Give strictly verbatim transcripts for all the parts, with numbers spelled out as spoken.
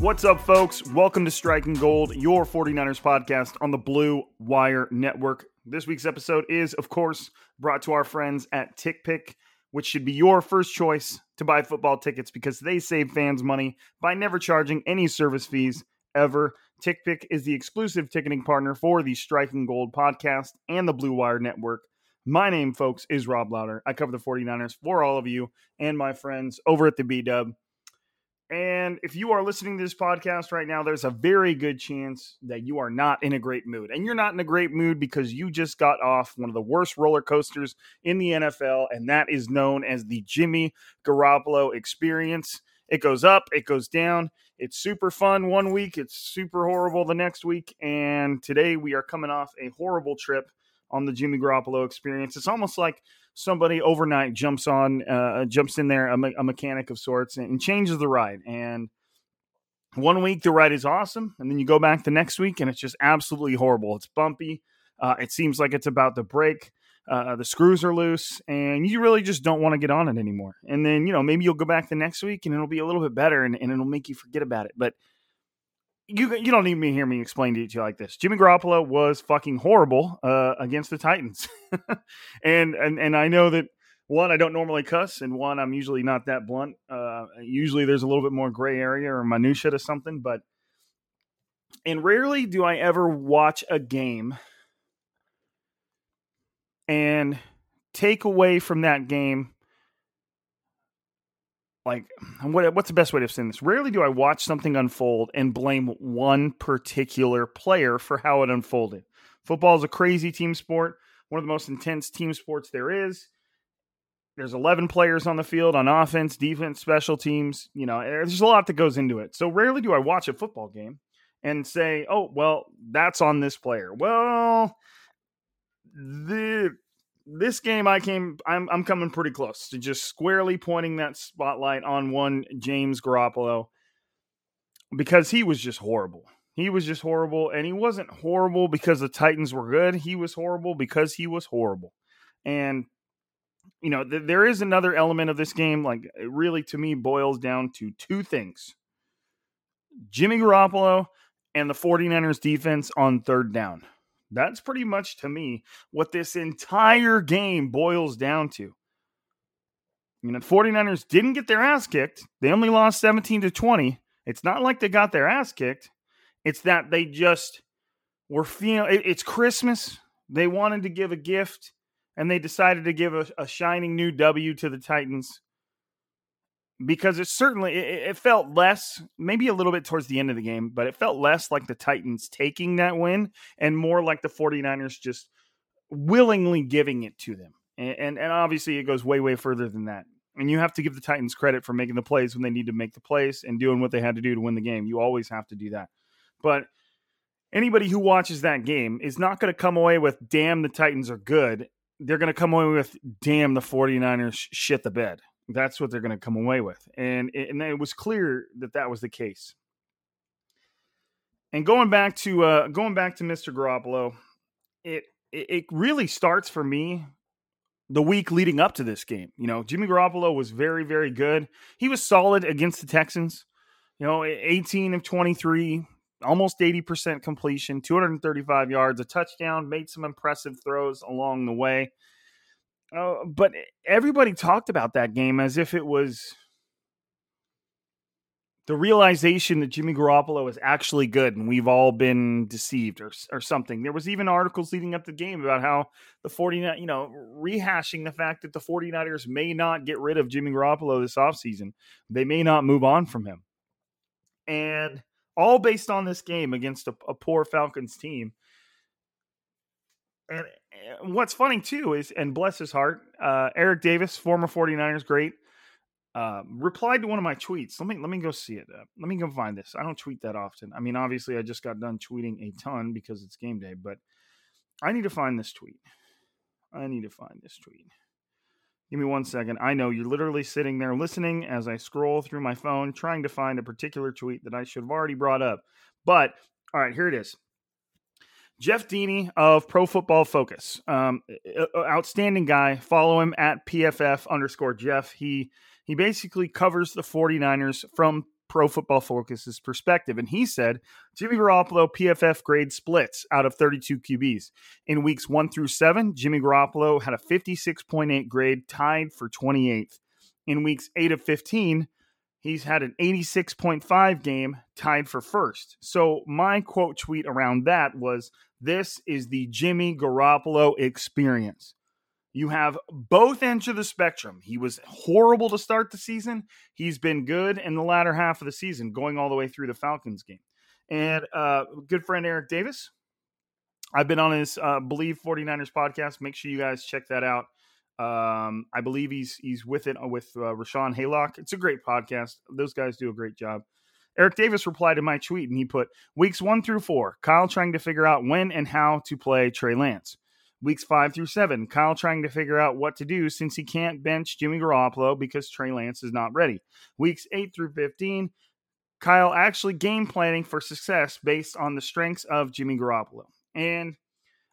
What's up, folks? Welcome to Striking Gold, your 49ers podcast on the Blue Wire Network. This week's episode is, of course, brought to our friends at TickPick, which should be your first choice to buy football tickets because they save fans money by never charging any service fees ever. TickPick is the exclusive ticketing partner for the Striking Gold podcast and the Blue Wire Network. My name, folks, is Rob Lauder. I cover the 49ers for all of you and my friends over at the B-Dub. And if you are listening to this podcast right now, there's a very good chance that you are not in a great mood. And you're not in a great mood because you just got off one of the worst roller coasters in the N F L, and that is known as the Jimmy Garoppolo experience. It goes up, it goes down. It's super fun one week, it's super horrible the next week. And today we are coming off a horrible trip on the Jimmy Garoppolo experience. It's almost like somebody overnight jumps on, uh, jumps in there, a, me- a mechanic of sorts, and, and changes the ride. And one week the ride is awesome, and then you go back the next week, and it's just absolutely horrible. It's bumpy. Uh, it seems like it's about to break. Uh, the screws are loose, and you really just don't want to get on it anymore. And then, you know, maybe you'll go back the next week, and it'll be a little bit better, and, and it'll make you forget about it. But You you don't need me to hear me explain to you like this. Jimmy Garoppolo was fucking horrible uh, against the Titans. and, and and I know that, one, I don't normally cuss, and one, I'm usually not that blunt. Uh, usually there's a little bit more gray area or minutia to something. But and rarely do I ever watch a game and take away from that game. Like, what, what's the best way to say this? Rarely do I watch something unfold and blame one particular player for how it unfolded. Football is a crazy team sport, one of the most intense team sports there is. There's eleven players on the field on offense, defense, special teams. You know, there's a lot that goes into it. So rarely do I watch a football game and say, oh, well, that's on this player. Well, the... This game, I came. I'm I'm coming pretty close to just squarely pointing that spotlight on one James Garoppolo because he was just horrible. He was just horrible, and he wasn't horrible because the Titans were good. He was horrible because he was horrible. And you know, th- there is another element of this game. Like, it really, to me, boils down to two things: Jimmy Garoppolo and the 49ers defense on third down. That's pretty much, to me, what this entire game boils down to. You know, the 49ers didn't get their ass kicked. They only lost seventeen to twenty. It's not like they got their ass kicked. It's that they just were feeling, it's Christmas. They wanted to give a gift, and they decided to give a, a shining new W to the Titans. Because it certainly, it, it felt less, maybe a little bit towards the end of the game, but it felt less like the Titans taking that win and more like the 49ers just willingly giving it to them. And, and, and obviously it goes way, way further than that. And you have to give the Titans credit for making the plays when they need to make the plays and doing what they had to do to win the game. You always have to do that. But anybody who watches that game is not going to come away with, damn, the Titans are good. They're going to come away with, damn, the 49ers shit the bed. That's what they're going to come away with. And, and it was clear that that was the case. And going back to uh, going back to Mister Garoppolo, it, it it really starts for me the week leading up to this game. You know, Jimmy Garoppolo was very, very good. He was solid against the Texans. You know, eighteen of twenty-three, almost eighty percent completion, two hundred thirty-five yards, a touchdown, made some impressive throws along the way. Uh, but everybody talked about that game as if it was the realization that Jimmy Garoppolo is actually good and we've all been deceived or or something. There was even articles leading up to the game about how the 49ers, you know, rehashing the fact that the 49ers may not get rid of Jimmy Garoppolo this offseason. They may not move on from him. And all based on this game against a, a poor Falcons team. And, and what's funny, too, is, and bless his heart, uh, Eric Davis, former 49ers great, uh, replied to one of my tweets. Let me let me go see it. Uh, let me go find this. I don't tweet that often. I mean, obviously, I just got done tweeting a ton because it's game day, but I need to find this tweet. I need to find this tweet. Give me one second. I know you're literally sitting there listening as I scroll through my phone trying to find a particular tweet that I should have already brought up. But, all right, here it is. Jeff Deeny of Pro Football Focus. Um, outstanding guy. Follow him at P F F underscore Jeff. He, he basically covers the 49ers from Pro Football Focus's perspective. And he said, Jimmy Garoppolo P F F grade splits out of thirty-two Q Bs. In weeks one through seven, Jimmy Garoppolo had a fifty-six point eight grade, tied for twenty-eighth. In weeks eight of fifteen, he's had an eighty-six point five game, tied for first. So my quote tweet around that was, this is the Jimmy Garoppolo experience. You have both ends of the spectrum. He was horrible to start the season. He's been good in the latter half of the season, going all the way through the Falcons game. And uh, good friend Eric Davis, I've been on his uh, Believe 49ers podcast. Make sure you guys check that out. Um, I believe he's he's with it with uh, Rashawn Haylock. It's a great podcast. Those guys do a great job. Eric Davis replied to my tweet, and he put, weeks one through four, Kyle trying to figure out when and how to play Trey Lance. Weeks five through seven, Kyle trying to figure out what to do since he can't bench Jimmy Garoppolo because Trey Lance is not ready. Weeks eight through fifteen, Kyle actually game planning for success based on the strengths of Jimmy Garoppolo. And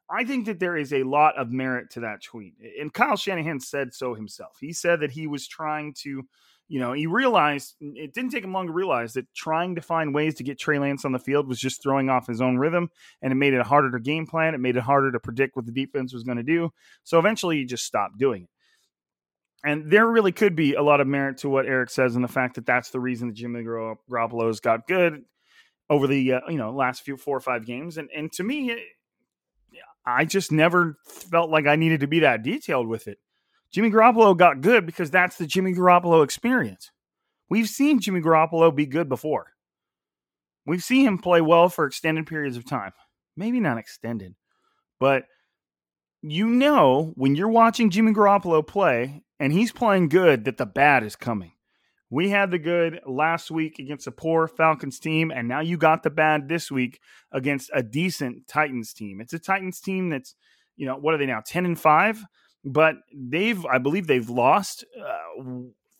I think that there is a lot of merit to that tweet. And Kyle Shanahan said so himself. He said that he was trying to, you know, he realized, it didn't take him long to realize that trying to find ways to get Trey Lance on the field was just throwing off his own rhythm, and it made it harder to game plan. It made it harder to predict what the defense was going to do. So eventually he just stopped doing it. And there really could be a lot of merit to what Eric says and the fact that that's the reason that Jimmy Garoppolo's got good over the, uh, you know, last few four or five games. And, and to me, I just never felt like I needed to be that detailed with it. Jimmy Garoppolo got good because that's the Jimmy Garoppolo experience. We've seen Jimmy Garoppolo be good before. We've seen him play well for extended periods of time. Maybe not extended, but you know when you're watching Jimmy Garoppolo play and he's playing good that the bad is coming. We had the good last week against a poor Falcons team, and now you got the bad this week against a decent Titans team. It's a Titans team that's, you know, what are they now, ten and five? But they've, I believe they've lost uh,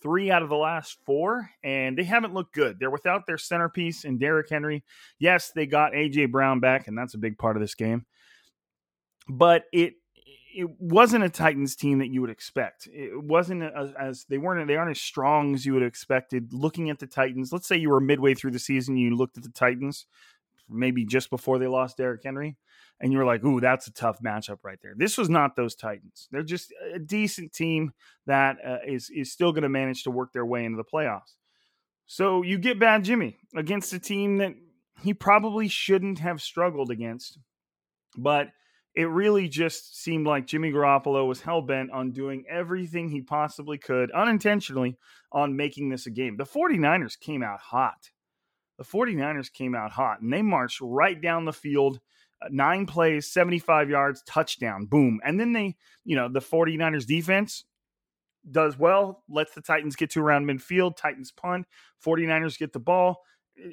three out of the last four, and they haven't looked good. They're without their centerpiece in Derrick Henry. Yes, they got A J. Brown back, and that's a big part of this game. But it it wasn't a Titans team that you would expect. It wasn't as, as they weren't. They aren't as strong as you would have expected. Looking at the Titans, let's say you were midway through the season, you looked at the Titans, maybe just before they lost Derrick Henry, and you were like, ooh, that's a tough matchup right there. This was not those Titans. They're just a decent team that uh, is, is still going to manage to work their way into the playoffs. So you get bad Jimmy against a team that he probably shouldn't have struggled against, but it really just seemed like Jimmy Garoppolo was hell-bent on doing everything he possibly could, unintentionally, on making this a game. The 49ers came out hot. The 49ers came out hot, and they marched right down the field, nine plays, seventy-five yards, touchdown, boom. And then they, you know, the 49ers defense does well, lets the Titans get to around midfield, Titans punt, 49ers get the ball.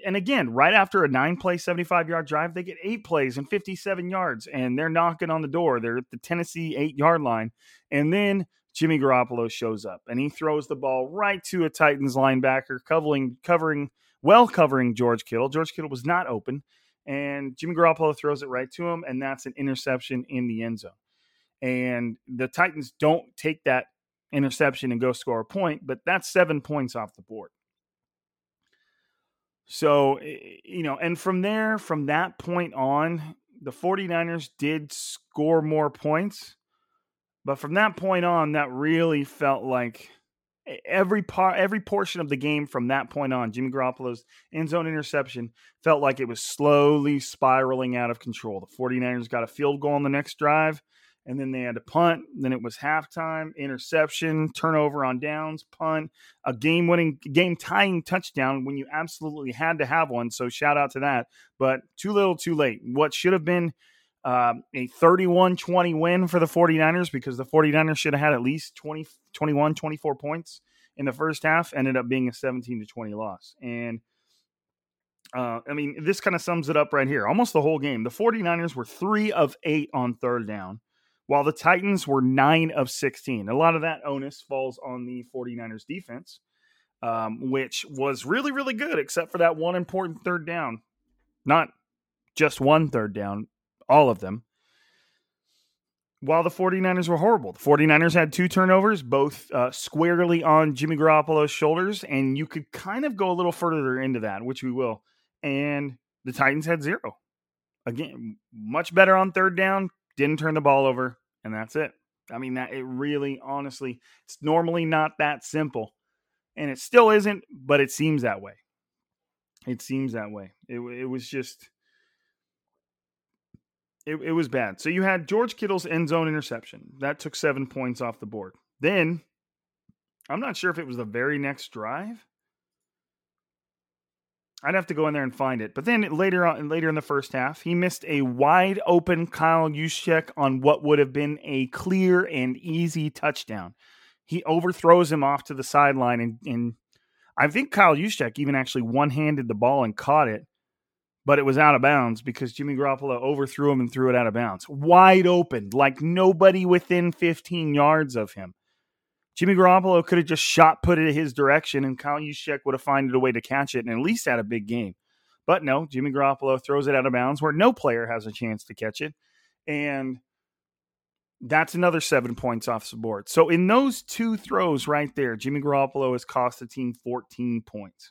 and again, right after a nine-play, seventy-five-yard drive, they get eight plays and fifty-seven yards, and they're knocking on the door. They're at the Tennessee eight-yard line, and then Jimmy Garoppolo shows up, and he throws the ball right to a Titans linebacker, covering, covering, well covering George Kittle. George Kittle was not open, and Jimmy Garoppolo throws it right to him, and that's an interception in the end zone. And the Titans don't take that interception and go score a point, but that's seven points off the board. So, you know, and from there, from that point on, the 49ers did score more points. But from that point on, that really felt like every part, every portion of the game from that point on, Jimmy Garoppolo's end zone interception felt like it was slowly spiraling out of control. The 49ers got a field goal on the next drive, and then they had to punt. Then it was halftime, interception, turnover on downs, punt, a game-winning, game-tying touchdown when you absolutely had to have one. So shout out to that. But too little, too late. What should have been uh, a thirty-one twenty win for the 49ers, because the 49ers should have had at least twenty, twenty-one, twenty-four points in the first half, ended up being a seventeen to twenty loss. And, uh, I mean, this kind of sums it up right here. Almost the whole game, the 49ers were three of eight on third down, while the Titans were nine of sixteen. A lot of that onus falls on the 49ers defense, um, which was really, really good, except for that one important third down. Not just one third down, all of them. While the 49ers were horrible. The 49ers had two turnovers, both uh, squarely on Jimmy Garoppolo's shoulders, and you could kind of go a little further into that, which we will. And the Titans had zero. Again, much better on third down. Didn't turn the ball over, and that's it. I mean, that it really, honestly, it's normally not that simple. And it still isn't, but it seems that way. It seems that way. It, it was just, it, it was bad. So you had George Kittle's end zone interception. That took seven points off the board. Then, I'm not sure if it was the very next drive. I'd have to go in there and find it. But then later on, later in the first half, he missed a wide open Kyle Juszczyk on what would have been a clear and easy touchdown. He overthrows him off to the sideline, and, and I think Kyle Juszczyk even actually one-handed the ball and caught it, but it was out of bounds because Jimmy Garoppolo overthrew him and threw it out of bounds. Wide open, like nobody within fifteen yards of him. Jimmy Garoppolo could have just shot put it in his direction, and Kyle Juszczyk would have found a way to catch it and at least had a big game. But no, Jimmy Garoppolo throws it out of bounds where no player has a chance to catch it. And that's another seven points off the board. So in those two throws right there, Jimmy Garoppolo has cost the team fourteen points.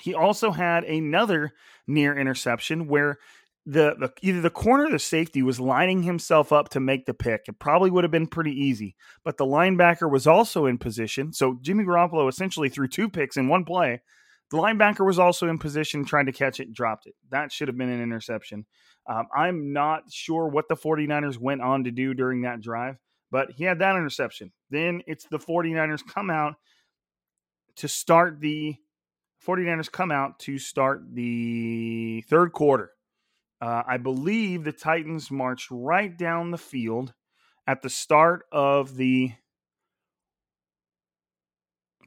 He also had another near interception where The, the either the corner or the safety was lining himself up to make the pick. It probably would have been pretty easy, but the linebacker was also in position. So Jimmy Garoppolo essentially threw two picks in one play. The linebacker was also in position, tried to catch it, dropped it. That should have been an interception. Um, I'm not sure what the 49ers went on to do during that drive, but he had that interception. Then it's the 49ers come out to start the 49ers come out to start the third quarter. Uh, I believe the Titans marched right down the field at the start of the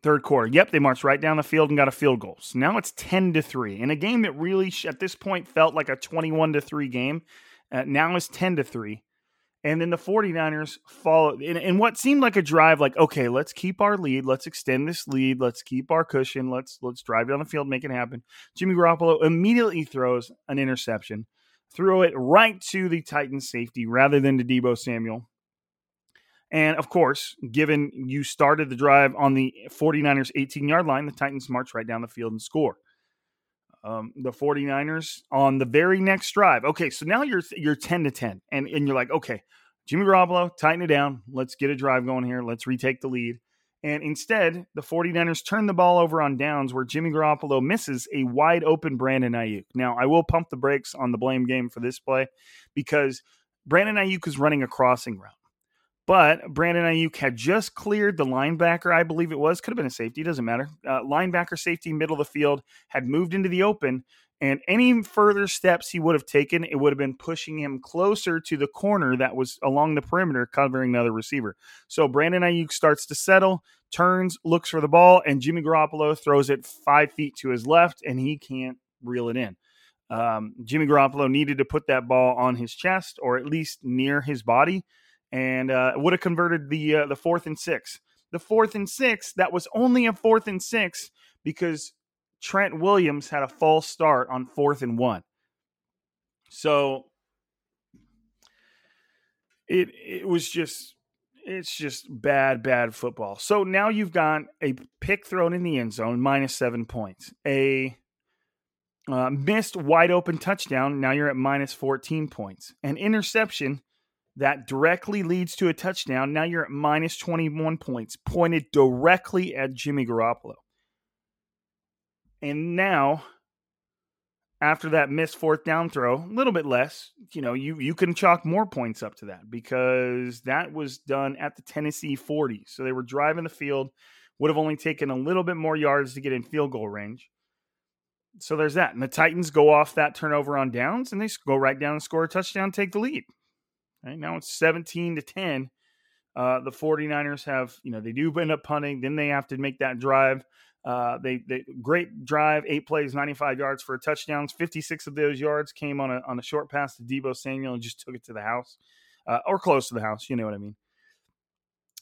third quarter. Yep, they marched right down the field and got a field goal. So now it's ten to three. In a game that really, at this point, felt like a twenty-one to three game, uh, now it's ten to three. And then the 49ers follow in, in what seemed like a drive, like, okay, let's keep our lead. Let's extend this lead. Let's keep our cushion. Let's let's drive down the field, make it happen. Jimmy Garoppolo immediately throws an interception. Threw it right to the Titans safety rather than to Deebo Samuel. And, of course, given you started the drive on the 49ers' eighteen-yard line, the Titans march right down the field and score. Um, the 49ers on the very next drive. Okay, so now you're you're ten to ten, and, and you're like, okay, Jimmy Garoppolo, tighten it down. Let's get a drive going here. Let's retake the lead. And instead, the 49ers turn the ball over on downs where Jimmy Garoppolo misses a wide-open Brandon Aiyuk. Now, I will pump the brakes on the blame game for this play because Brandon Aiyuk is running a crossing route. But Brandon Aiyuk had just cleared the linebacker, I believe it was. Could have been a safety, doesn't matter. Uh, linebacker, safety, middle of the field, had moved into the open, And any further steps he would have taken, it would have been pushing him closer to the corner that was along the perimeter covering another receiver. So Brandon Aiyuk starts to settle, turns, looks for the ball, and Jimmy Garoppolo throws it five feet to his left, and he can't reel it in. Um, Jimmy Garoppolo needed to put that ball on his chest or at least near his body, and uh, would have converted the uh, the fourth and six. The fourth and six, that was only a fourth and six because Trent Williams had a false start on fourth and one. So it it was just, it's just bad, bad football. So now you've got a pick thrown in the end zone, minus seven points. A uh, missed wide open touchdown, now you're at minus fourteen points. An interception that directly leads to a touchdown, now you're at minus twenty-one points, pointed directly at Jimmy Garoppolo. And now, after that missed fourth down throw, a little bit less, you know, you, you can chalk more points up to that because that was done at the Tennessee forty. So they were driving the field, would have only taken a little bit more yards to get in field goal range. So there's that. And the Titans go off that turnover on downs, and they go right down and score a touchdown, take the lead. Right now it's seventeen to ten. Uh, the 49ers have, you know, they do end up punting. Then they have to make that drive. Uh, they, they great drive, eight plays, ninety-five yards for a touchdown. fifty-six of those yards came on a on a short pass to Deebo Samuel and just took it to the house, uh, or close to the house. You know what I mean?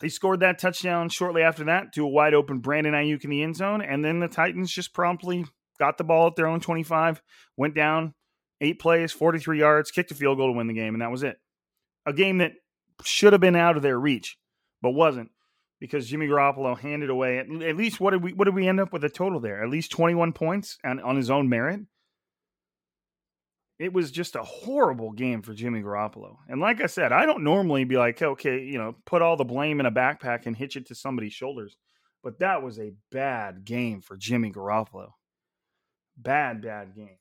He scored that touchdown shortly after that to a wide open Brandon Aiyuk in the end zone, and then the Titans just promptly got the ball at their own twenty-five, went down, eight plays, forty-three yards, kicked a field goal to win the game, and that was it. A game that should have been out of their reach, but wasn't. Because Jimmy Garoppolo handed away at, at least what did we what did we end up with a total there? At least twenty-one points on, on his own merit. It was just a horrible game for Jimmy Garoppolo. And like I said, I don't normally be like, okay, you know, put all the blame in a backpack and hitch it to somebody's shoulders. But that was a bad game for Jimmy Garoppolo. Bad, bad game.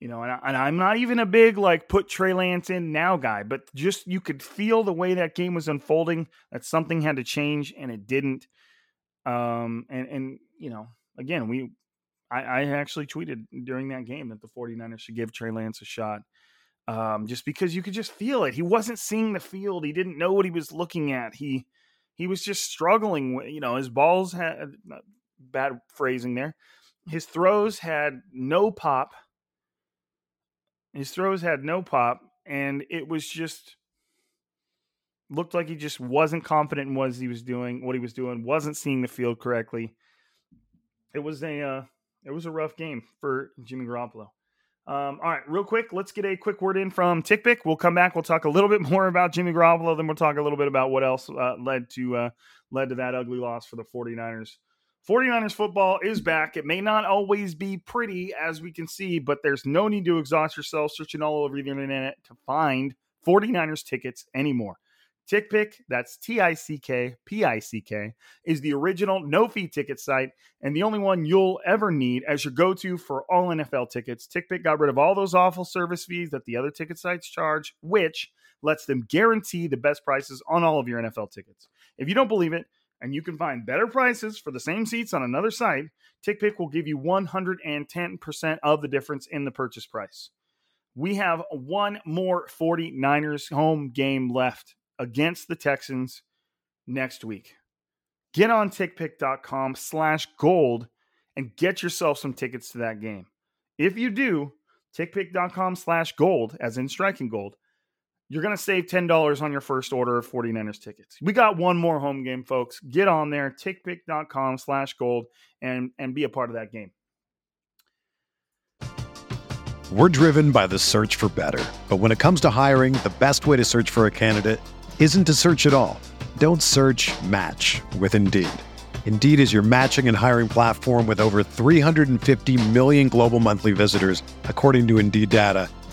You know, and, I, and I'm not even a big, like, put Trey Lance in now guy, but just you could feel the way that game was unfolding, that something had to change, and it didn't. Um, and, and you know, again, we I, I actually tweeted during that game that the 49ers should give Trey Lance a shot um, just because you could just feel it. He wasn't seeing the field. He didn't know what he was looking at. He he was just struggling. You know, his balls had – bad phrasing there. His throws had no pop. His throws had no pop, and it was just looked like he just wasn't confident in what he was doing, what he was doing, wasn't seeing the field correctly. It was a uh, it was a rough game for Jimmy Garoppolo. Um, all right, real quick, let's get a quick word in from TickPick. We'll come back. We'll talk a little bit more about Jimmy Garoppolo, then we'll talk a little bit about what else uh, led to uh, led to that ugly loss for the 49ers. 49ers football is back. It may not always be pretty, as we can see, but there's no need to exhaust yourself searching all over the internet to find 49ers tickets anymore. TickPick, that's T I C K P I C K, is the original no-fee ticket site and the only one you'll ever need as your go-to for all N F L tickets. TickPick got rid of all those awful service fees that the other ticket sites charge, which lets them guarantee the best prices on all of your N F L tickets. If you don't believe it, and you can find better prices for the same seats on another site, TickPick will give you one hundred ten percent of the difference in the purchase price. We have one more 49ers home game left against the Texans next week. Get on TickPick.com slash gold and get yourself some tickets to that game. If you do, TickPick.com slash gold, as in Striking Gold, you're going to save ten dollars on your first order of 49ers tickets. We got one more home game, folks. Get on there, TickPick.com slash gold, and, and be a part of that game. We're driven by the search for better. But when it comes to hiring, the best way to search for a candidate isn't to search at all. Don't search, match with Indeed. Indeed is your matching and hiring platform with over three hundred fifty million global monthly visitors, according to Indeed data,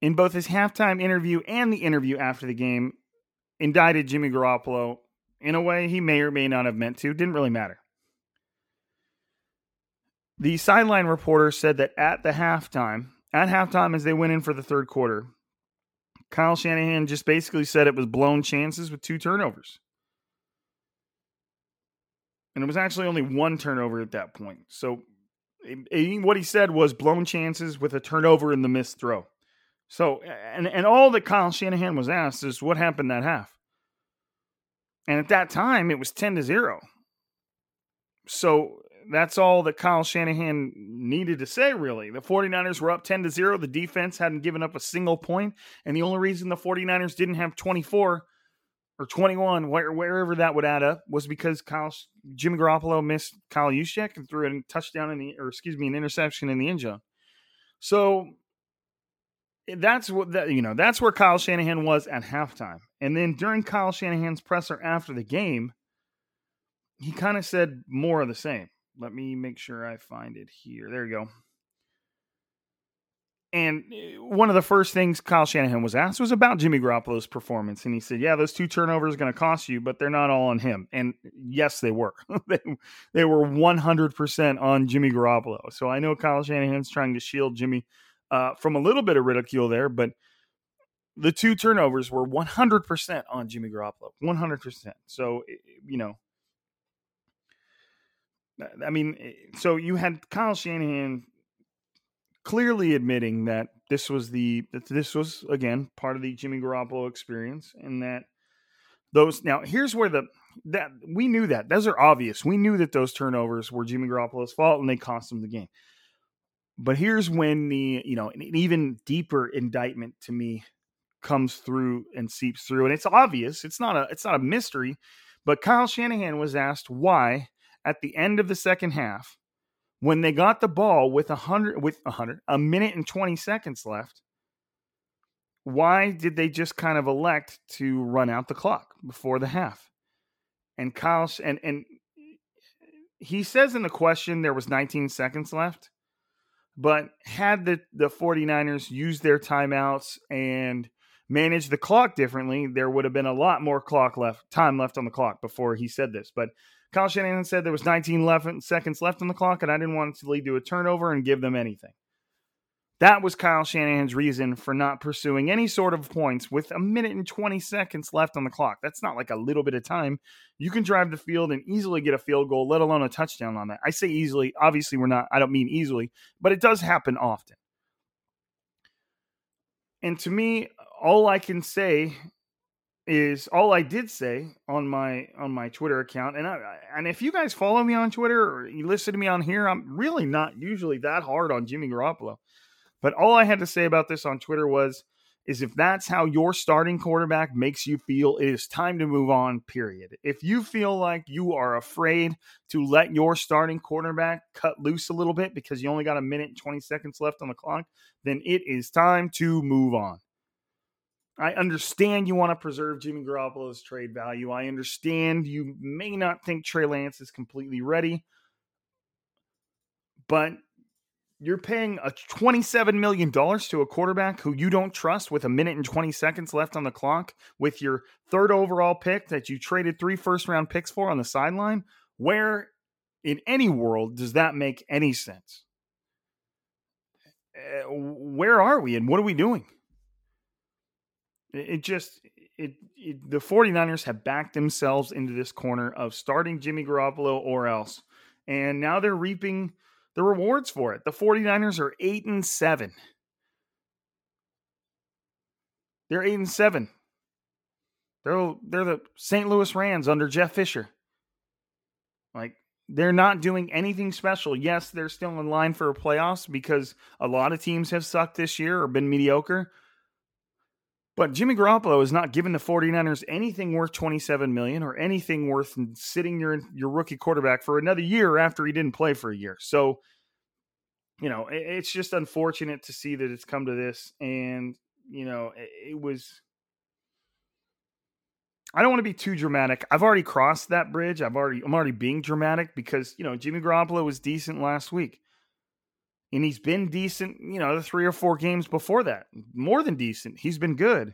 In both his halftime interview and the interview after the game, indicted Jimmy Garoppolo in a way he may or may not have meant to. Didn't really matter. The sideline reporter said that at the halftime, at halftime as they went in for the third quarter, Kyle Shanahan just basically said it was blown chances with two turnovers. And it was actually only one turnover at that point. So what he said was blown chances with a turnover in the missed throw. So, and, and all that Kyle Shanahan was asked is what happened that half. And at that time, it was ten to zero. So that's all that Kyle Shanahan needed to say, really. The 49ers were up ten to zero. The defense hadn't given up a single point. And the only reason the 49ers didn't have twenty-four or twenty-one, where, wherever that would add up, was because Kyle, Jimmy Garoppolo missed Kyle Juszczyk and threw a touchdown in the, or excuse me, an interception in the end zone. So, That's what that, you know, that's where Kyle Shanahan was at halftime. And then during Kyle Shanahan's presser after the game, he kind of said more of the same. Let me make sure I find it here. There you go. And one of the first things Kyle Shanahan was asked was about Jimmy Garoppolo's performance. And he said, yeah, those two turnovers are going to cost you, but they're not all on him. And yes, they were. they, they were one hundred percent on Jimmy Garoppolo. So I know Kyle Shanahan's trying to shield Jimmy Uh, from a little bit of ridicule there, but the two turnovers were one hundred percent on Jimmy Garoppolo, one hundred percent. So, you know, I mean, so you had Kyle Shanahan clearly admitting that this was the, that this was again, part of the Jimmy Garoppolo experience. And that those, now here's where the, that we knew that those are obvious. We knew that those turnovers were Jimmy Garoppolo's fault and they cost him the game. But here's when the, you know, an even deeper indictment to me comes through and seeps through. And it's obvious. It's not a, it's not a mystery, but Kyle Shanahan was asked why at the end of the second half, when they got the ball with a hundred, with a hundred, a minute and twenty seconds left, why did they just kind of elect to run out the clock before the half? And Kyle, and, and he says in the question, there was nineteen seconds left. But had the, the 49ers used their timeouts and managed the clock differently, there would have been a lot more clock left, time left on the clock before he said this. But Kyle Shanahan said there was nineteen seconds left on the clock, and I didn't want it to lead to a turnover and give them anything. That was Kyle Shanahan's reason for not pursuing any sort of points with a minute and twenty seconds left on the clock. That's not like a little bit of time. You can drive the field and easily get a field goal, let alone a touchdown on that. I say easily. Obviously, we're not, I don't mean easily, but it does happen often. And to me, all I can say is all I did say on my on my Twitter account. And I, and if you guys follow me on Twitter or you listen to me on here, I'm really not usually that hard on Jimmy Garoppolo. But all I had to say about this on Twitter was is if that's how your starting quarterback makes you feel, it is time to move on, period. If you feel like you are afraid to let your starting quarterback cut loose a little bit because you only got a minute and twenty seconds left on the clock, then it is time to move on. I understand you want to preserve Jimmy Garoppolo's trade value. I understand you may not think Trey Lance is completely ready, but you're paying a twenty-seven million dollars to a quarterback who you don't trust with a minute and twenty seconds left on the clock with your third overall pick that you traded three first-round picks for on the sideline. Where in any world does that make any sense? Uh, where are we and what are we doing? It, it just it, it the 49ers have backed themselves into this corner of starting Jimmy Garoppolo or else, and now they're reaping the rewards for it. The 49ers are eight and seven. They're eight and seven. They're, they're the Saint Louis Rams under Jeff Fisher. Like, they're not doing anything special. Yes, they're still in line for playoffs because a lot of teams have sucked this year or been mediocre. But Jimmy Garoppolo has not given the 49ers anything worth twenty-seven million dollars or anything worth sitting your your rookie quarterback for another year after he didn't play for a year. So, you know, it, it's just unfortunate to see that it's come to this. And, you know, it, it was – I don't want to be too dramatic. I've already crossed that bridge. I've already, I'm already being dramatic because, you know, Jimmy Garoppolo was decent last week. And he's been decent, you know, the three or four games before that. More than decent. He's been good.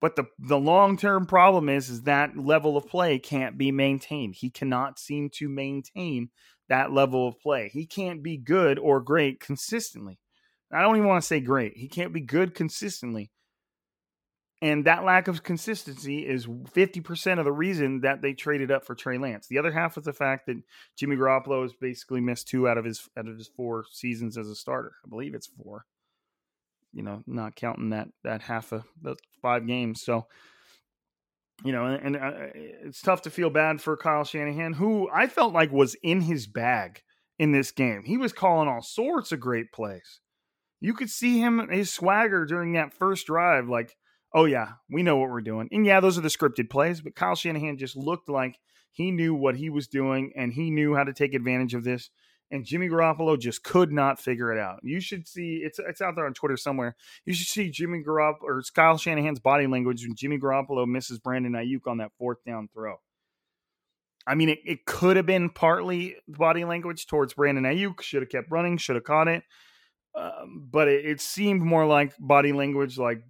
But the, the long-term problem is, is that level of play can't be maintained. He cannot seem to maintain that level of play. He can't be good or great consistently. I don't even want to say great. He can't be good consistently. And that lack of consistency is fifty percent of the reason that they traded up for Trey Lance. The other half was the fact that Jimmy Garoppolo has basically missed two out of his out of his four seasons as a starter. I believe it's four. You know, not counting that that half of the five games. So, you know, and, and uh, it's tough to feel bad for Kyle Shanahan, who I felt like was in his bag in this game. He was calling all sorts of great plays. You could see him, his swagger during that first drive, like, oh, yeah, we know what we're doing. And, yeah, those are the scripted plays, but Kyle Shanahan just looked like he knew what he was doing and he knew how to take advantage of this, and Jimmy Garoppolo just could not figure it out. You should see – it's it's out there on Twitter somewhere. You should see Jimmy Garoppolo – or Kyle Shanahan's body language when Jimmy Garoppolo misses Brandon Aiyuk on that fourth down throw. I mean, it, it could have been partly body language towards Brandon Aiyuk. Should have kept running, should have caught it. Um, but it, it seemed more like body language like –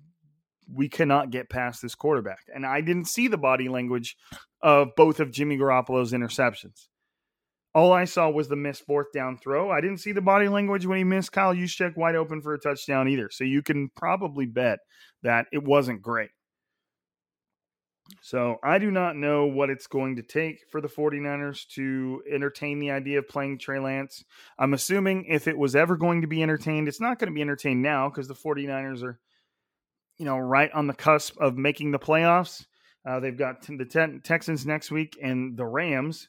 we cannot get past this quarterback. And I didn't see the body language of both of Jimmy Garoppolo's interceptions. All I saw was the missed fourth down throw. I didn't see the body language when he missed Kyle Juszczyk wide open for a touchdown either. So you can probably bet that it wasn't great. So I do not know what it's going to take for the 49ers to entertain the idea of playing Trey Lance. I'm assuming if it was ever going to be entertained, it's not going to be entertained now because the 49ers are, you know, right on the cusp of making the playoffs. Uh, they've got the te- Texans next week and the Rams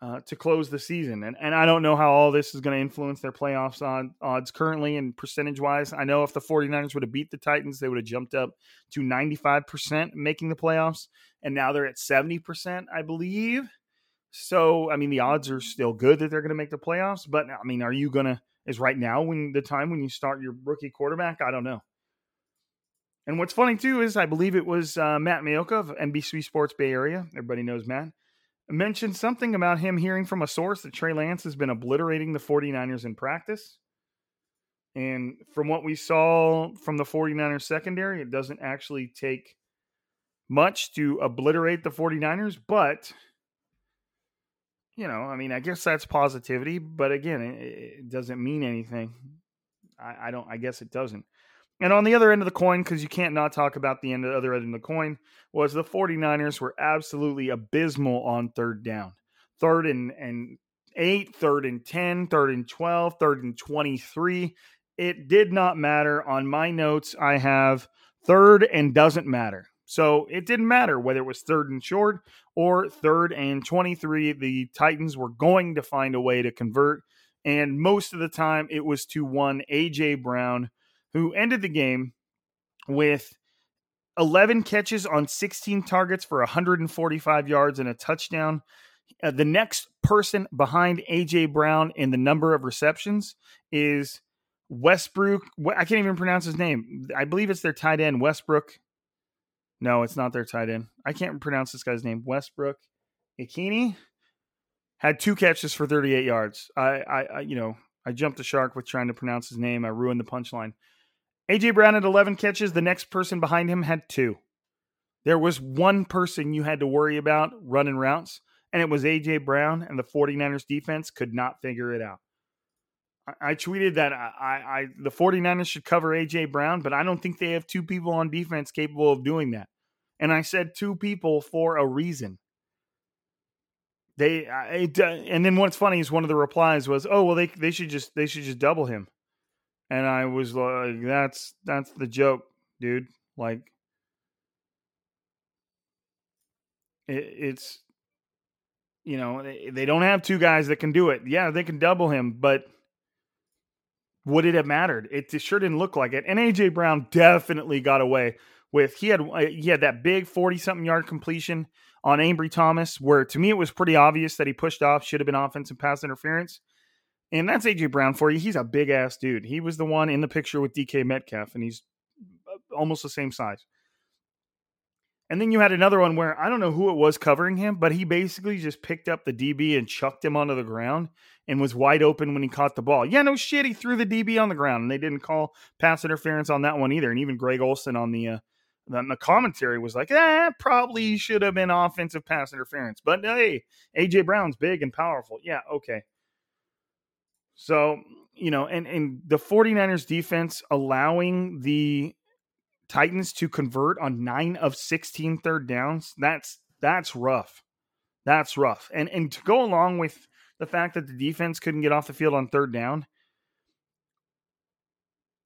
uh, to close the season. And and I don't know how all this is going to influence their playoffs on, odds currently and percentage-wise. I know if the 49ers would have beat the Titans, they would have jumped up to ninety-five percent making the playoffs. And now they're at seventy percent, I believe. So, I mean, the odds are still good that they're going to make the playoffs. But, I mean, are you going to – is right now when the time when you start your rookie quarterback? I don't know. And what's funny, too, is I believe it was uh, Matt Maiocco of N B C Sports Bay Area. Everybody knows Matt. Mentioned something about him hearing from a source that Trey Lance has been obliterating the 49ers in practice. And from what we saw from the 49ers secondary, it doesn't actually take much to obliterate the 49ers. But, you know, I mean, I guess that's positivity. But, again, it, it doesn't mean anything. I, I don't. I guess it doesn't. And on the other end of the coin, because you can't not talk about the end of the other end of the coin, was the 49ers were absolutely abysmal on third down. Third and, and eight, third and ten, third and twelve, third and twenty-three. It did not matter. On my notes, I have third and doesn't matter. So it didn't matter whether it was third and short or third and twenty-three. The Titans were going to find a way to convert. And most of the time, it was to one A J. Brown, who ended the game with eleven catches on sixteen targets for one hundred forty-five yards and a touchdown. Uh, the next person behind A J. Brown in the number of receptions is Westbrook. I can't even pronounce his name. I believe it's their tight end, Westbrook. No, it's not their tight end. I can't pronounce this guy's name. Westbrook Ikini had two catches for thirty-eight yards. I, I, I, you know, I jumped the shark with trying to pronounce his name. I ruined the punchline. A J. Brown had eleven catches. The next person behind him had two. There was one person you had to worry about running routes, and it was A J. Brown, and the 49ers defense could not figure it out. I, I tweeted that I, I, the 49ers should cover A J. Brown, but I don't think they have two people on defense capable of doing that. And I said two people for a reason. They I, it, and then what's funny is one of the replies was, "Oh well, they they should just they should just double him." And I was like, that's, that's the joke, dude. Like it, it's, you know, they, they don't have two guys that can do it. Yeah, they can double him, but would it have mattered? It, it sure didn't look like it. And A J. Brown definitely got away with, he had, he had that big forty something yard completion on Ambry Thomas, where to me, it was pretty obvious that he pushed off, should have been offensive pass interference. And that's A J. Brown for you. He's a big-ass dude. He was the one in the picture with D K Metcalf, and he's almost the same size. And then you had another one where I don't know who it was covering him, but he basically just picked up the D B and chucked him onto the ground and was wide open when he caught the ball. Yeah, no shit, he threw the D B on the ground, and they didn't call pass interference on that one either. And even Greg Olson on the, uh, on the commentary was like, eh, probably should have been offensive pass interference. But, hey, A J. Brown's big and powerful. Yeah, okay. So, you know, and, and the 49ers defense allowing the Titans to convert on nine of sixteen third downs, that's that's rough. That's rough. And and to go along with the fact that the defense couldn't get off the field on third down,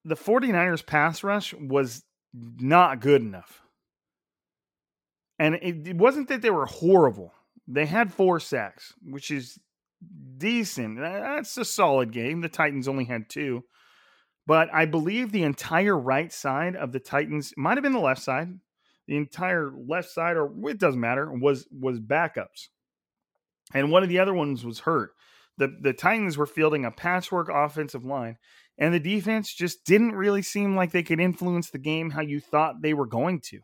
the 49ers pass rush was not good enough. And it, it wasn't that they were horrible. They had four sacks, which is decent. That's a solid game. The Titans only had two, but I believe the entire right side of the Titans, might have been the left side, the entire left side, or it doesn't matter, was was backups, and one of the other ones was hurt. The the Titans were fielding a patchwork offensive line, and the defense just didn't really seem like they could influence the game how you thought they were going to.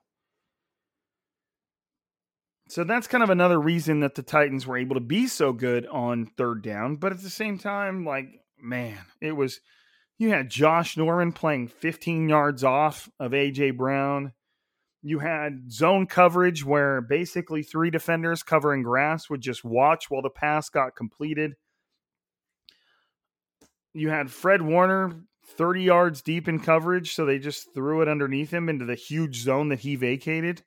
So that's kind of another reason that the Titans were able to be so good on third down. But at the same time, like, man, it was, you had Josh Norman playing fifteen yards off of A J. Brown. You had zone coverage where basically three defenders covering grass would just watch while the pass got completed. You had Fred Warner thirty yards deep in coverage, so they just threw it underneath him into the huge zone that he vacated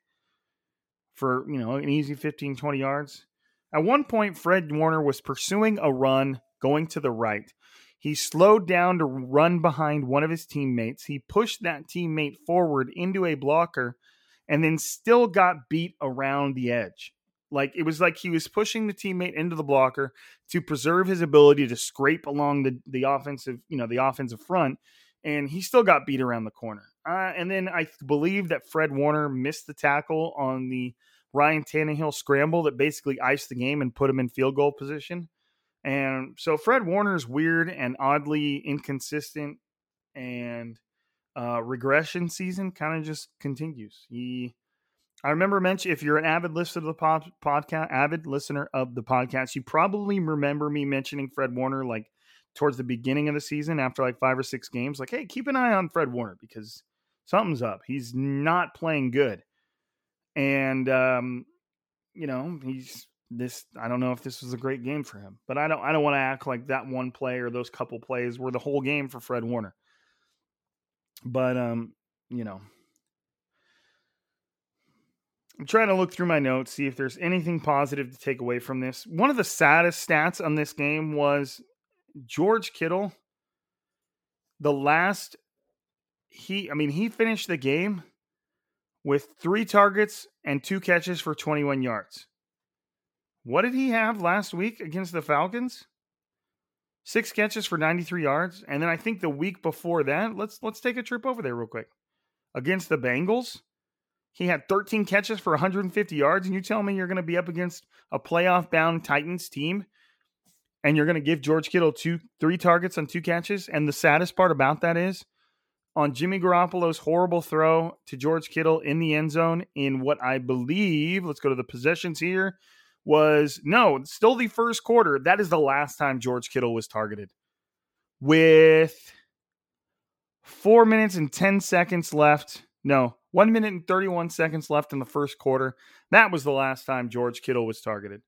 for, you know, an easy fifteen, twenty yards. At one point, Fred Warner was pursuing a run going to the right. He slowed down to run behind one of his teammates. He pushed that teammate forward into a blocker and then still got beat around the edge. Like, it was like he was pushing the teammate into the blocker to preserve his ability to scrape along the, the offensive, you know, the offensive front. And he still got beat around the corner. Uh, and then I believe that Fred Warner missed the tackle on the Ryan Tannehill scramble that basically iced the game and put him in field goal position. And so Fred Warner's weird and oddly inconsistent and uh, regression season kind of just continues. He, I remember mentioning, if you're an avid listener of the pod, podcast, avid listener of the podcast, you probably remember me mentioning Fred Warner like towards the beginning of the season after like five or six games, like, hey, keep an eye on Fred Warner because something's up. He's not playing good. And, um, you know, he's this, I don't know if this was a great game for him, but I don't, I don't want to act like that one play or those couple plays were the whole game for Fred Warner. But, um, you know, I'm trying to look through my notes, see if there's anything positive to take away from this. One of the saddest stats on this game was George Kittle, the last he, I mean, he finished the game with three targets and two catches for twenty-one yards. What did he have last week against the Falcons? Six catches for ninety-three yards. And then I think the week before that, let's, let's take a trip over there real quick. against the Bengals. He had thirteen catches for one hundred fifty yards, and you tell me you're going to be up against a playoff-bound Titans team, and you're going to give George Kittle two, three targets on two catches? And the saddest part about that is, on Jimmy Garoppolo's horrible throw to George Kittle in the end zone in what I believe, let's go to the possessions here, was, no, still the first quarter. That is the last time George Kittle was targeted. With four minutes and ten seconds left, no, one minute and thirty-one seconds left in the first quarter, that was the last time George Kittle was targeted.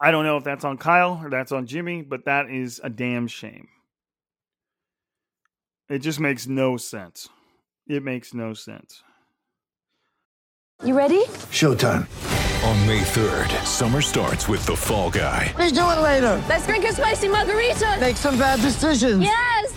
I don't know if that's on Kyle or that's on Jimmy, but that is a damn shame. It just makes no sense. It makes no sense. You ready? Showtime. On May third, summer starts with The Fall Guy. Let's do it later. Let's drink a spicy margarita. Make some bad decisions. Yes.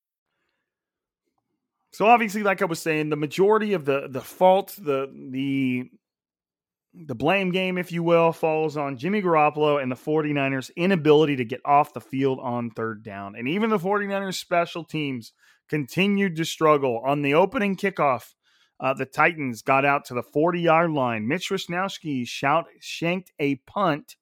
So obviously, like I was saying, the majority of the the fault, the the the blame game, if you will, falls on Jimmy Garoppolo and the 49ers' inability to get off the field on third down. And even the 49ers' special teams continued to struggle. On the opening kickoff, uh, the Titans got out to the forty-yard line. Mitch Wisnowski shout, shanked a punt,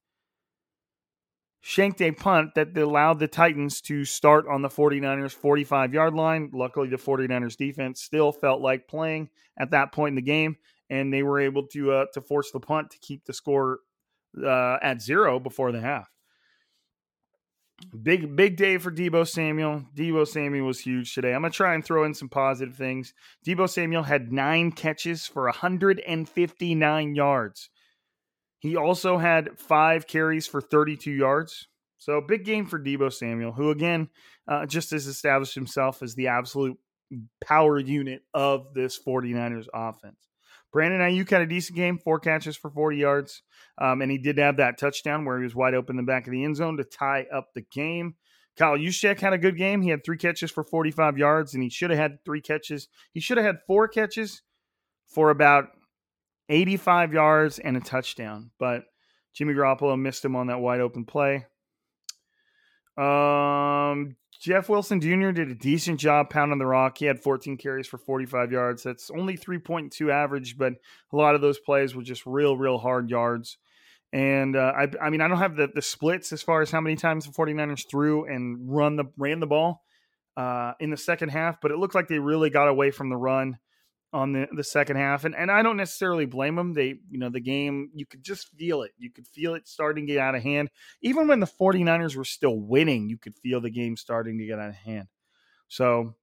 shanked a punt that allowed the Titans to start on the 49ers' forty-five-yard line. Luckily, the 49ers' defense still felt like playing at that point in the game, and they were able to uh, to force the punt to keep the score uh, at zero before the half. Big, big day for Deebo Samuel. Deebo Samuel was huge today. I'm going to try and throw in some positive things. Deebo Samuel had nine catches for one hundred fifty-nine yards. He also had five carries for thirty-two yards. So big game for Deebo Samuel, who again, uh, just has established himself as the absolute power unit of this 49ers offense. Brandon Aiyuk had a decent game, four catches for forty yards. Um, and he did have that touchdown where he was wide open in the back of the end zone to tie up the game. Kyle Juszczyk had a good game. He had three catches for forty-five yards, and he should have had three catches. He should have had four catches for about eighty-five yards and a touchdown, but Jimmy Garoppolo missed him on that wide open play. Um, Jeff Wilson Junior did a decent job pounding the rock. He had fourteen carries for forty-five yards. That's only three point two average, but a lot of those plays were just real, real hard yards. And uh, I, I mean, I don't have the, the splits as far as how many times the 49ers threw and run the ran the ball uh, in the second half, but it looked like they really got away from the run on the, the second half. And, and I don't necessarily blame them. They, you know, the game, you could just feel it. You could feel it starting to get out of hand. Even when the 49ers were still winning, you could feel the game starting to get out of hand. So,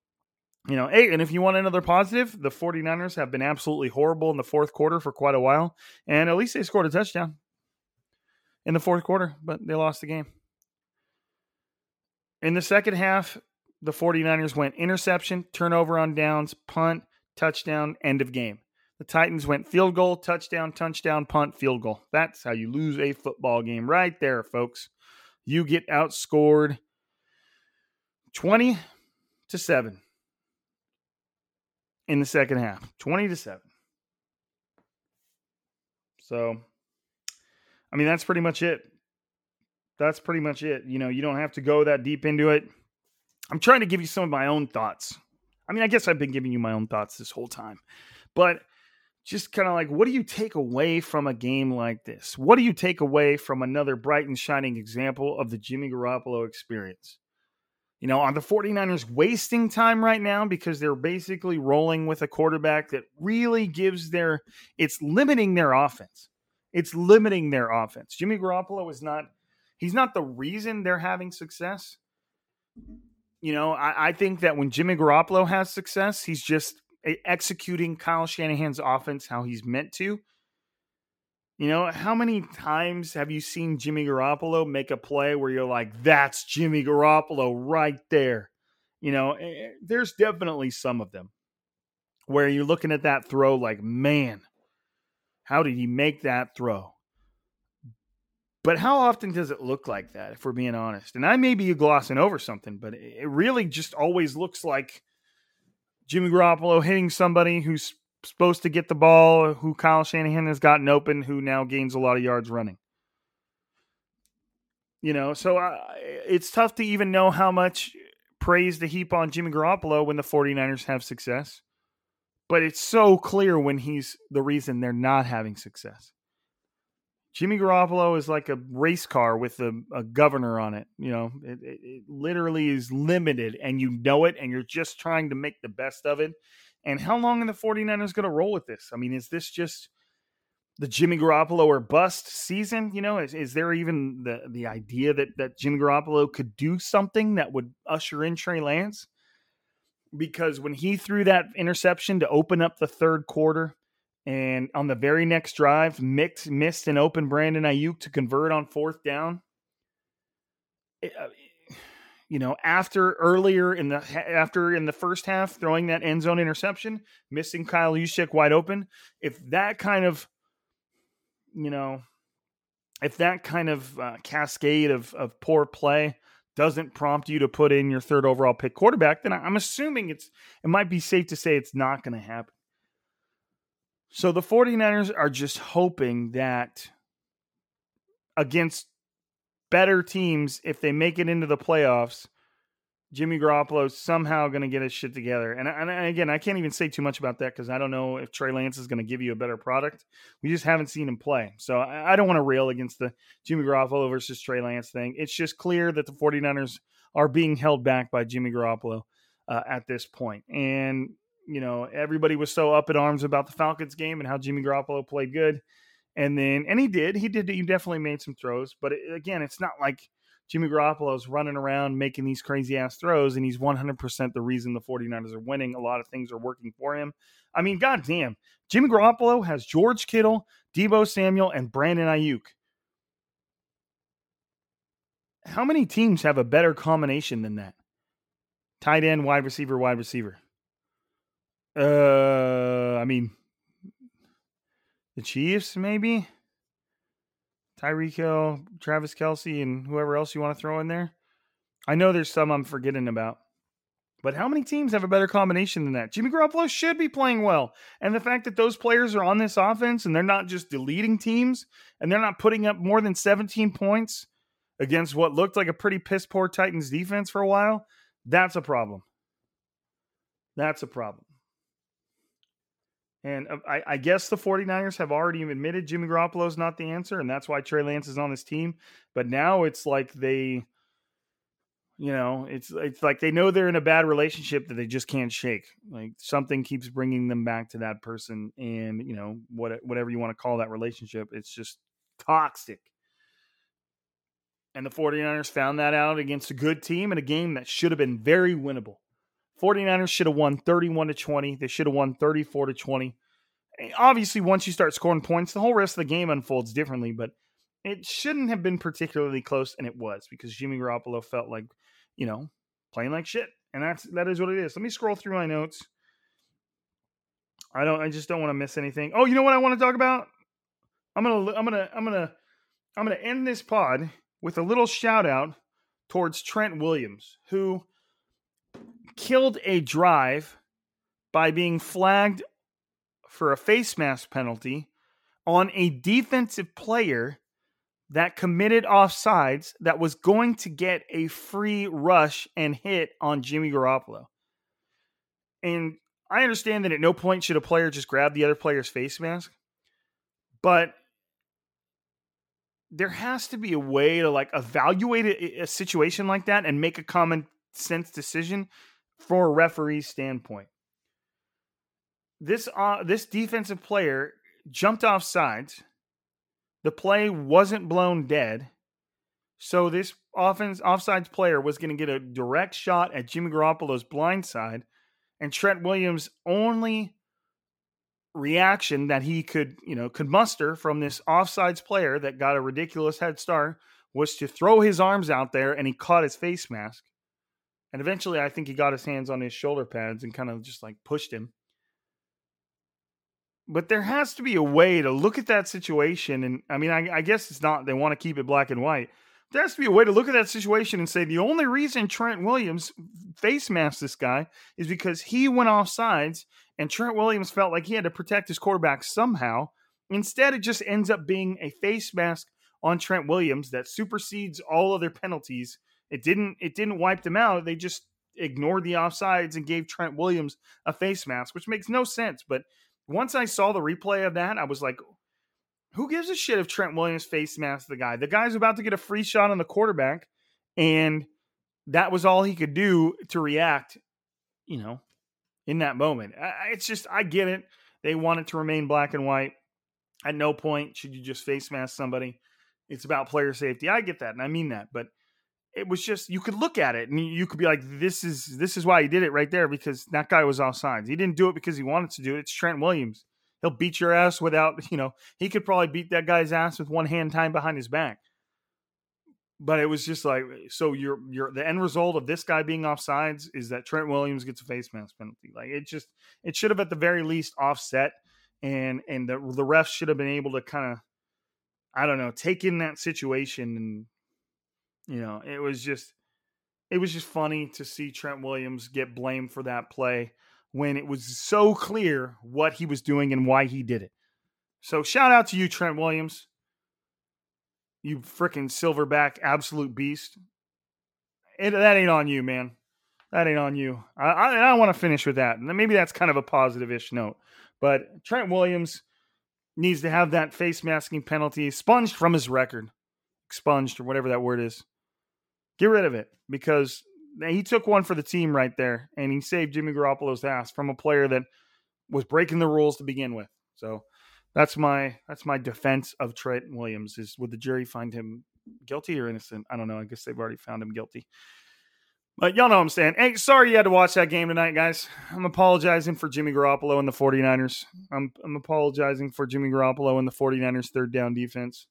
you know, hey, and if you want another positive, the 49ers have been absolutely horrible in the fourth quarter for quite a while. And at least they scored a touchdown in the fourth quarter, but they lost the game. In the second half, the 49ers went interception, turnover on downs, punt, touchdown, end of game. The Titans went field goal, touchdown, touchdown, punt, field goal. That's how you lose a football game right there, folks. You get outscored twenty to seven in the second half. twenty to seven. So, I mean, that's pretty much it. That's pretty much it. You know, you don't have to go that deep into it. I'm trying to give you some of my own thoughts. I mean, I guess I've been giving you my own thoughts this whole time, but just kind of like, what do you take away from a game like this? What do you take away from another bright and shining example of the Jimmy Garoppolo experience? You know, are the 49ers wasting time right now because they're basically rolling with a quarterback that really gives their, it's limiting their offense. It's limiting their offense. Jimmy Garoppolo is not he's not the reason they're having success. You know, I, I think that when Jimmy Garoppolo has success, he's just executing Kyle Shanahan's offense how he's meant to. You know, how many times have you seen Jimmy Garoppolo make a play where you're like, that's Jimmy Garoppolo right there? You know, there's definitely some of them where you're looking at that throw like, man, how did he make that throw? But how often does it look like that, if we're being honest? And I may be glossing over something, but it really just always looks like Jimmy Garoppolo hitting somebody who's supposed to get the ball, who Kyle Shanahan has gotten open, who now gains a lot of yards running. You know, so I, it's tough to even know how much praise to heap on Jimmy Garoppolo when the 49ers have success. But it's so clear when he's the reason they're not having success. Jimmy Garoppolo is like a race car with a, a governor on it. You know, it, it, it literally is limited, and you know it, and you're just trying to make the best of it. And how long are the 49ers going to roll with this? I mean, is this just the Jimmy Garoppolo or bust season? You know, is, is there even the, the idea that, that Jimmy Garoppolo could do something that would usher in Trey Lance? Because when he threw that interception to open up the third quarter, and on the very next drive, mixed, missed an open Brandon Aiyuk to convert on fourth down. It, you know, after earlier in the after in the first half, throwing that end zone interception, missing Kyle Juszczyk wide open. If that kind of, you know, if that kind of uh, cascade of of poor play doesn't prompt you to put in your third overall pick quarterback, then I'm assuming it's it might be safe to say it's not going to happen. So the 49ers are just hoping that against better teams, if they make it into the playoffs, Jimmy Garoppolo is somehow going to get his shit together. And, and again, I can't even say too much about that because I don't know if Trey Lance is going to give you a better product. We just haven't seen him play. So I, I don't want to rail against the Jimmy Garoppolo versus Trey Lance thing. It's just clear that the 49ers are being held back by Jimmy Garoppolo uh, at this point. And you know, everybody was so up in arms about the Falcons game and how Jimmy Garoppolo played good. And then, and he did, he did, he definitely made some throws. But it, again, it's not like Jimmy Garoppolo's running around making these crazy ass throws and he's one hundred percent the reason the 49ers are winning. A lot of things are working for him. I mean, goddamn, Jimmy Garoppolo has George Kittle, Deebo Samuel, and Brandon Aiyuk. How many teams have a better combination than that? Tight end, wide receiver, wide receiver. Uh, I mean, the Chiefs, maybe Tyreek Hill, Travis Kelsey, and whoever else you want to throw in there. I know there's some I'm forgetting about, but how many teams have a better combination than that? Jimmy Garoppolo should be playing well. And the fact that those players are on this offense and they're not just deleting teams and they're not putting up more than seventeen points against what looked like a pretty piss poor Titans defense for a while. That's a problem. That's a problem. And I, I guess the 49ers have already admitted Jimmy Garoppolo is not the answer, and that's why Trey Lance is on this team. But now it's like they, you know, it's it's like they know they're in a bad relationship that they just can't shake. Like something keeps bringing them back to that person, and you know, what whatever you want to call that relationship, it's just toxic. And the 49ers found that out against a good team in a game that should have been very winnable. 49ers should have won thirty-one to twenty. They should have won thirty-four to twenty. Obviously, once you start scoring points, the whole rest of the game unfolds differently, but it shouldn't have been particularly close, and it was because Jimmy Garoppolo felt like, you know, playing like shit. And that's that is what it is. Let me scroll through my notes. I don't I just don't want to miss anything. Oh, you know what I want to talk about? I'm going to I'm going to I'm going to I'm going to end this pod with a little shout out towards Trent Williams, who killed a drive by being flagged for a face mask penalty on a defensive player that committed offsides that was going to get a free rush and hit on Jimmy Garoppolo. And I understand that at no point should a player just grab the other player's face mask, but there has to be a way to like evaluate a, a situation like that and make a common sense decision for a referee's standpoint. This uh, this defensive player jumped off sides. The play wasn't blown dead. So this offense offsides player was going to get a direct shot at Jimmy Garoppolo's blind side, and Trent Williams' only reaction that he could, you know, could muster from this offsides player that got a ridiculous head start was to throw his arms out there, and he caught his face mask. And eventually I think he got his hands on his shoulder pads and kind of just like pushed him. But there has to be a way to look at that situation. And I mean, I, I guess it's not, they want to keep it black and white. There has to be a way to look at that situation and say, the only reason Trent Williams face masked this guy is because he went off sides and Trent Williams felt like he had to protect his quarterback somehow. Instead, it just ends up being a face mask on Trent Williams that supersedes all other penalties. It didn't, it didn't wipe them out. They just ignored the offsides and gave Trent Williams a face mask, which makes no sense. But once I saw the replay of that, I was like, who gives a shit if Trent Williams face masked the guy? The guy's about to get a free shot on the quarterback, and that was all he could do to react, you know, in that moment. It's just, I get it. They want it to remain black and white. At no point should you just face mask somebody. It's about player safety. I get that, and I mean that. But it was just, you could look at it, and you could be like, this is this is why he did it right there, because that guy was offsides. He didn't do it because he wanted to do it. It's Trent Williams. He'll beat your ass without, you know, he could probably beat that guy's ass with one hand tied behind his back. But it was just like, so you're, you're, the end result of this guy being offsides is that Trent Williams gets a face mask penalty. Like, it just, it should have at the very least offset, and, and the, the refs should have been able to kind of, I don't know, take in that situation. And, you know, it was just, it was just funny to see Trent Williams get blamed for that play when it was so clear what he was doing and why he did it. So shout out to you, Trent Williams. You freaking silverback absolute beast. It, that ain't on you, man. That ain't on you. I, I, I want to finish with that. Maybe that's kind of a positive-ish note. But Trent Williams needs to have that face masking penalty expunged from his record. Expunged, or whatever that word is. Get rid of it, because he took one for the team right there, and he saved Jimmy Garoppolo's ass from a player that was breaking the rules to begin with. So that's my that's my defense of Trent Williams is, would the jury find him guilty or innocent? I don't know. I guess they've already found him guilty. But y'all know what I'm saying. Hey, sorry you had to watch that game tonight, guys. I'm apologizing for Jimmy Garoppolo and the 49ers. I'm I'm apologizing for Jimmy Garoppolo and the 49ers third down defense.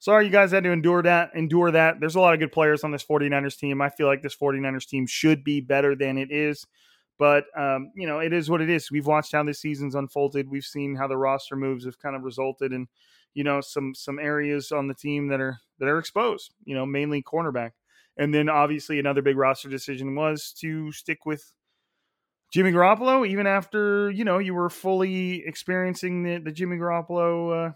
Sorry you guys had to endure that. Endure that. There's a lot of good players on this 49ers team. I feel like this 49ers team should be better than it is. But, um, you know, it is what it is. We've watched how this season's unfolded. We've seen how the roster moves have kind of resulted in, you know, some some areas on the team that are that are exposed, you know, mainly cornerback. And then, obviously, another big roster decision was to stick with Jimmy Garoppolo, even after, you know, you were fully experiencing the, the Jimmy Garoppolo uh,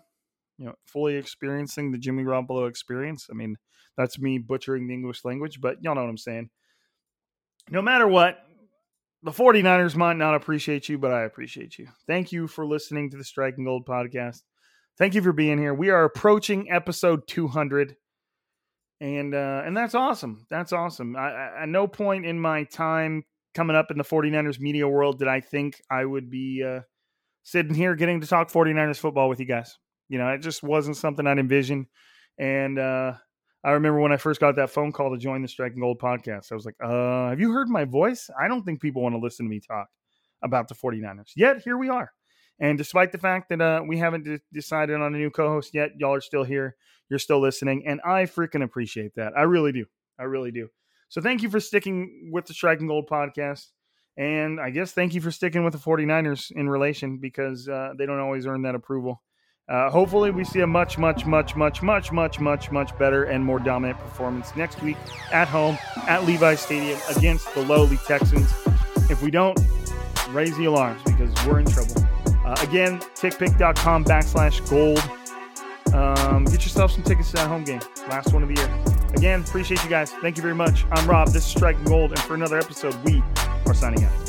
you know, fully experiencing the Jimmy Garoppolo experience. I mean, that's me butchering the English language, but y'all know what I'm saying. No matter what, the 49ers might not appreciate you, but I appreciate you. Thank you for listening to the Striking Gold podcast. Thank you for being here. We are approaching episode two hundred, and uh, and that's awesome. That's awesome. I, I, at no point in my time coming up in the 49ers media world did I think I would be uh, sitting here getting to talk 49ers football with you guys. You know, it just wasn't something I'd envisioned. And uh, I remember when I first got that phone call to join the Striking Gold podcast, I was like, uh, have you heard my voice? I don't think people want to listen to me talk about the 49ers. Yet, here we are. And despite the fact that uh, we haven't d- decided on a new co-host yet, y'all are still here. You're still listening. And I freaking appreciate that. I really do. I really do. So thank you for sticking with the Striking Gold podcast. And I guess thank you for sticking with the 49ers in relation, because uh, they don't always earn that approval. Uh, hopefully we see a much, much, much, much, much, much, much, much better and more dominant performance next week at home at Levi's Stadium against the lowly Texans. If we don't, raise the alarms, because we're in trouble. Uh, again, TickPick.com backslash gold. Um, get yourself some tickets to that home game. Last one of the year. Again, appreciate you guys. Thank you very much. I'm Rob. This is Striking Gold. And for another episode, we are signing out.